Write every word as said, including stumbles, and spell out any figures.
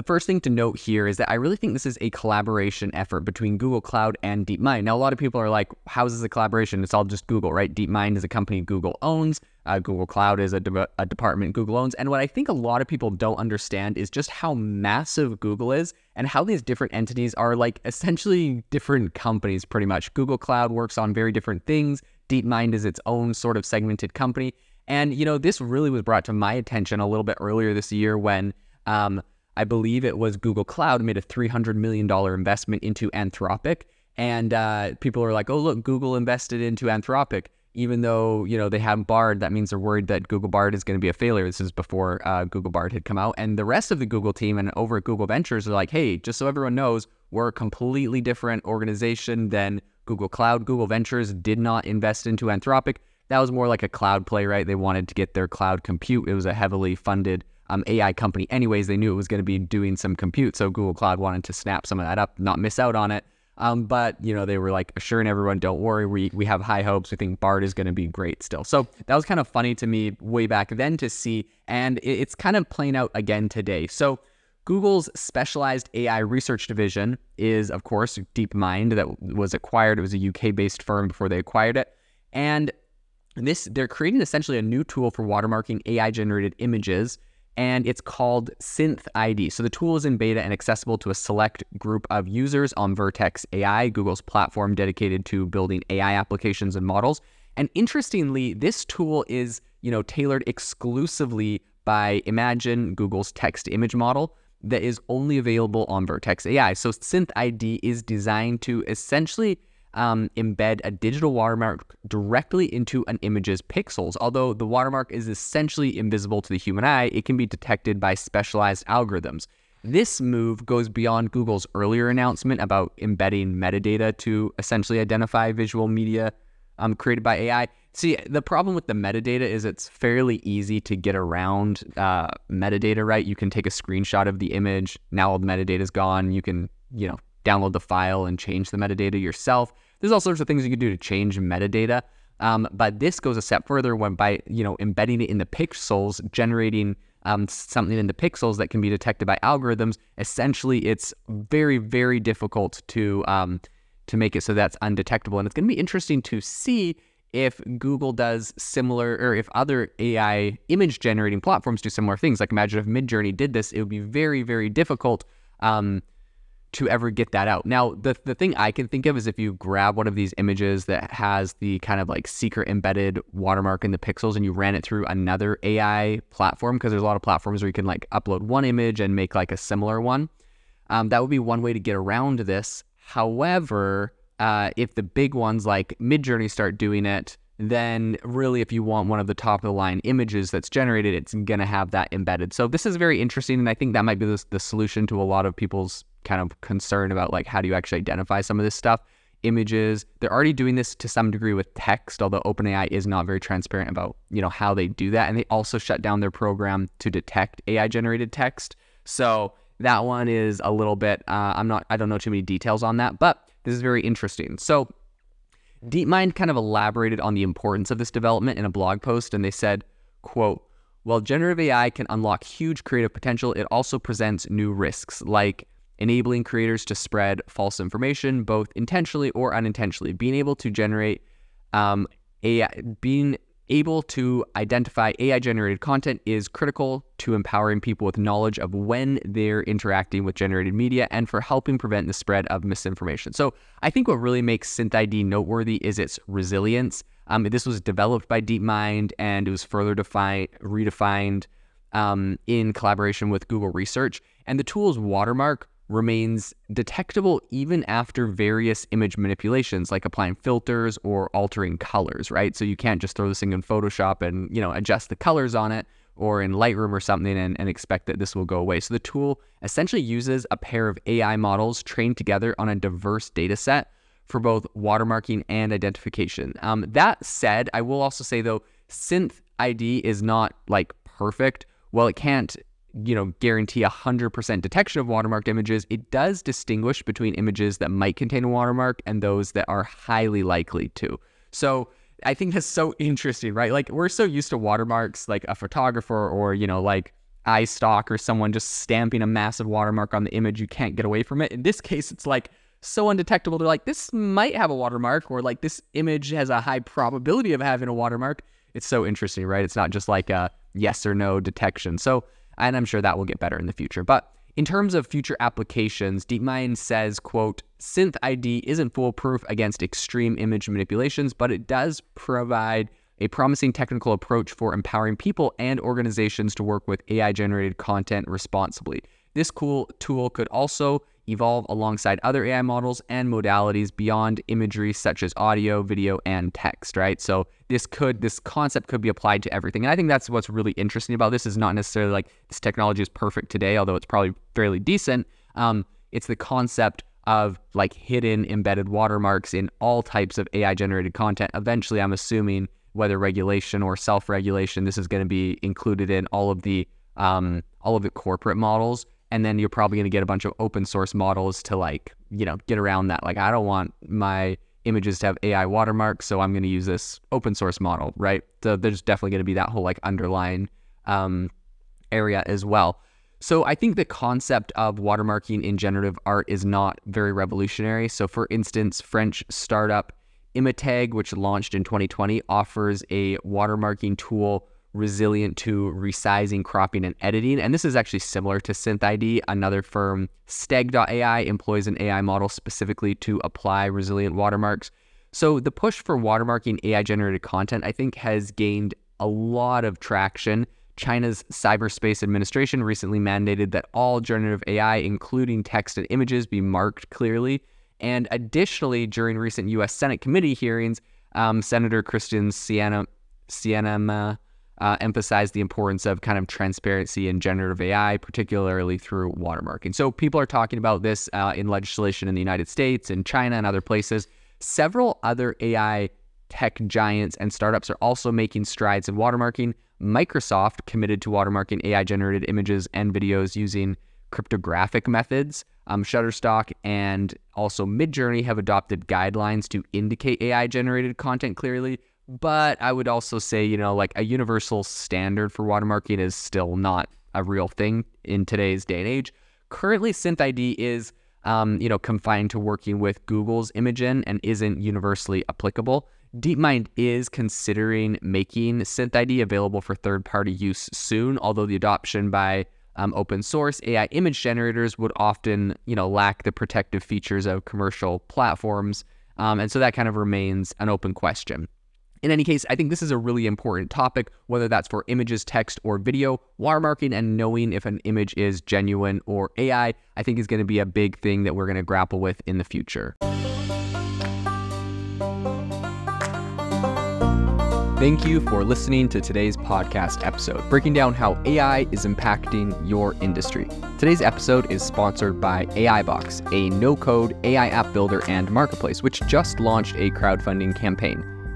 The first thing to note here is that I really think this is a collaboration effort between Google Cloud and DeepMind. Now, a lot of people are like, how is this a collaboration? It's all just Google, right? DeepMind is a company Google owns. Uh, Google Cloud is a, de a department Google owns. And what I think a lot of people don't understand is just how massive Google is and how these different entities are like essentially different companies pretty much. Google Cloud works on very different things. DeepMind is its own sort of segmented company. And, you know, this really was brought to my attention a little bit earlier this year when um, I believe it was Google Cloud made a three hundred million dollar investment into Anthropic. And uh, people are like, oh, look, Google invested into Anthropic. Even though, you know, they have Bard, that means they're worried that Google Bard is going to be a failure. This is before uh, Google Bard had come out. And the rest of the Google team and over at Google Ventures are like, hey, just so everyone knows, we're a completely different organization than Google Cloud. Google Ventures did not invest into Anthropic. That was more like a cloud play, right? They wanted to get their cloud compute. It was a heavily funded um, A I company. Anyways, they knew it was going to be doing some compute. So Google Cloud wanted to snap some of that up, not miss out on it. Um, but, you know, they were like assuring everyone, don't worry, we, we have high hopes. We think Bard is going to be great still. So that was kind of funny to me way back then to see. And it, it's kind of playing out again today. So Google's specialized A I research division is, of course, DeepMind that was acquired. It was a U K-based firm before they acquired it. And this they're creating essentially a new tool for watermarking A I-generated images. And it's called SynthID. So the tool is in beta and accessible to a select group of users on Vertex A I, Google's platform dedicated to building A I applications and models. And interestingly, this tool is, you know, tailored exclusively by Imagen, Google's text-to-image model that is only available on Vertex A I. So SynthID is designed to essentially Um, embed a digital watermark directly into an image's pixels. Although the watermark is essentially invisible to the human eye, it can be detected by specialized algorithms. This move goes beyond Google's earlier announcement about embedding metadata to essentially identify visual media um, created by A I. See, the problem with the metadata is it's fairly easy to get around uh, metadata, right? You can take a screenshot of the image. Now all the metadata is gone. You can, you know, download the file and change the metadata yourself. There's all sorts of things you can do to change metadata. Um, but this goes a step further when by, you know, embedding it in the pixels, generating um, something in the pixels that can be detected by algorithms. Essentially, it's very, very difficult to, um, to make it so that's undetectable. And it's going to be interesting to see if Google does similar, or if other A I image generating platforms do similar things. Like imagine if Midjourney did this, it would be very, very difficult um, to ever get that out. Now, the, the thing I can think of is if you grab one of these images that has the kind of like secret embedded watermark in the pixels and you ran it through another A I platform, because there's a lot of platforms where you can like upload one image and make like a similar one. Um, that would be one way to get around this. However, uh, if the big ones like Midjourney start doing it, then really if you want one of the top of the line images that's generated, it's gonna have that embedded. So this is very interesting, and I think that might be the, the solution to a lot of people's kind of concern about like how do you actually identify some of this stuff. Images, they're already doing this to some degree with text, although OpenAI is not very transparent about, you know, how they do that. And they also shut down their program to detect A I generated text. So that one is a little bit, uh, I'm not, I don't know too many details on that, but this is very interesting. So DeepMind kind of elaborated on the importance of this development in a blog post, and they said, quote, while generative A I can unlock huge creative potential, it also presents new risks, like enabling creators to spread false information, both intentionally or unintentionally, being able to generate um, A I, being able to identify A I-generated content is critical to empowering people with knowledge of when they're interacting with generated media and for helping prevent the spread of misinformation. So I think what really makes SynthID noteworthy is its resilience. Um, this was developed by DeepMind, and it was further defined, redefined um, in collaboration with Google Research. And the tool's watermark remains detectable even after various image manipulations, like applying filters or altering colors, right? So you can't just throw this thing in Photoshop and, you know, adjust the colors on it or in Lightroom or something and, and expect that this will go away. So the tool essentially uses a pair of A I models trained together on a diverse data set for both watermarking and identification. Um, that said, I will also say, though, SynthID is not like perfect. Well, it can't, you know, guarantee one hundred percent detection of watermarked images. It does distinguish between images that might contain a watermark and those that are highly likely to. So I think that's so interesting, right? Like, we're so used to watermarks, like a photographer or, you know, like iStock or someone just stamping a massive watermark on the image, you can't get away from it. In this case, it's like so undetectable. They're like, this might have a watermark, or like this image has a high probability of having a watermark. It's so interesting, right? It's not just like a yes or no detection. So, and I'm sure that will get better in the future. But in terms of future applications, DeepMind says, quote, SynthID isn't foolproof against extreme image manipulations, but it does provide a promising technical approach for empowering people and organizations to work with A I-generated content responsibly. This cool tool could also evolve alongside other A I models and modalities beyond imagery, such as audio, video, and text, right? So this could, this concept could be applied to everything. And I think that's what's really interesting about this is not necessarily like this technology is perfect today, although it's probably fairly decent. Um, it's the concept of like hidden embedded watermarks in all types of A I-generated content. Eventually, I'm assuming, whether regulation or self-regulation, this is going to be included in all of the um, all of the corporate models, and then you're probably going to get a bunch of open source models to like you know get around that. Like, I don't want my images to have A I watermarks, so I'm going to use this open source model, right? So there's definitely going to be that whole like underlying um, area as well. So I think the concept of watermarking in generative art is not very revolutionary. So for instance, French startup Imatag, which launched in twenty twenty, offers a watermarking tool resilient to resizing, cropping, and editing. And this is actually similar to SynthID. Another firm, Steg dot A I, employs an A I model specifically to apply resilient watermarks. So the push for watermarking A I-generated content, I think, has gained a lot of traction. China's Cyberspace Administration recently mandated that all generative A I, including text and images, be marked clearly. And additionally, during recent U S Senate committee hearings, um, Senator Kristin Sinema uh, emphasized the importance of kind of transparency in generative A I, particularly through watermarking. So people are talking about this uh, in legislation in the United States, in China, and other places. Several other A I tech giants and startups are also making strides in watermarking. Microsoft committed to watermarking A I-generated images and videos using cryptographic methods. Um, Shutterstock and also Midjourney have adopted guidelines to indicate A I-generated content clearly, but I would also say, you know, like a universal standard for watermarking is still not a real thing in today's day and age. Currently, SynthID is, um, you know, confined to working with Google's Imagen and isn't universally applicable. DeepMind is considering making SynthID available for third-party use soon, although the adoption by Um, open source A I image generators would often, you know, lack the protective features of commercial platforms. Um, and so that kind of remains an open question. In any case, I think this is a really important topic, whether that's for images, text, or video. Watermarking and knowing if an image is genuine or A I, I think is going to be a big thing that we're going to grapple with in the future. Thank you for listening to today's podcast episode, breaking down how A I is impacting your industry. Today's episode is sponsored by A I Box, a no-code A I app builder and marketplace, which just launched a crowdfunding campaign.